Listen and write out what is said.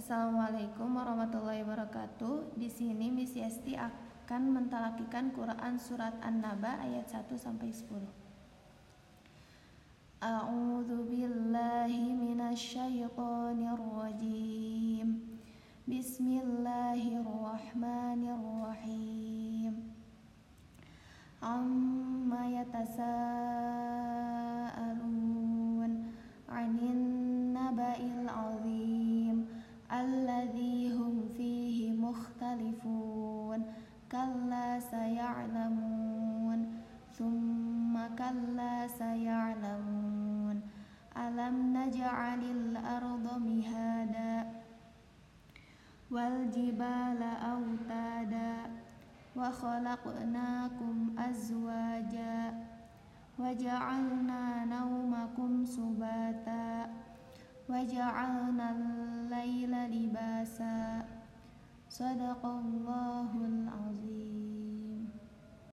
Assalamualaikum warahmatullahi wabarakatuh. Di sini Miss Yasti akan mentalakikan Quran Surat An-Naba ayat 1-10. A'udhu billahi minas syaitanir rajim. Bismillahirrahmanirrahim. Amma yatasa'alun an naba'il azim alladzi hum fihi mukhtalifun. Kalla saya'lamun thumma kalla saya'lamun. Alam naj'alil arda mihada wal jibala awtada wa khalaqnakum azwaja wa ja'alna naumakum subata wa ja'alna al-laila libasa. Sadaqallahul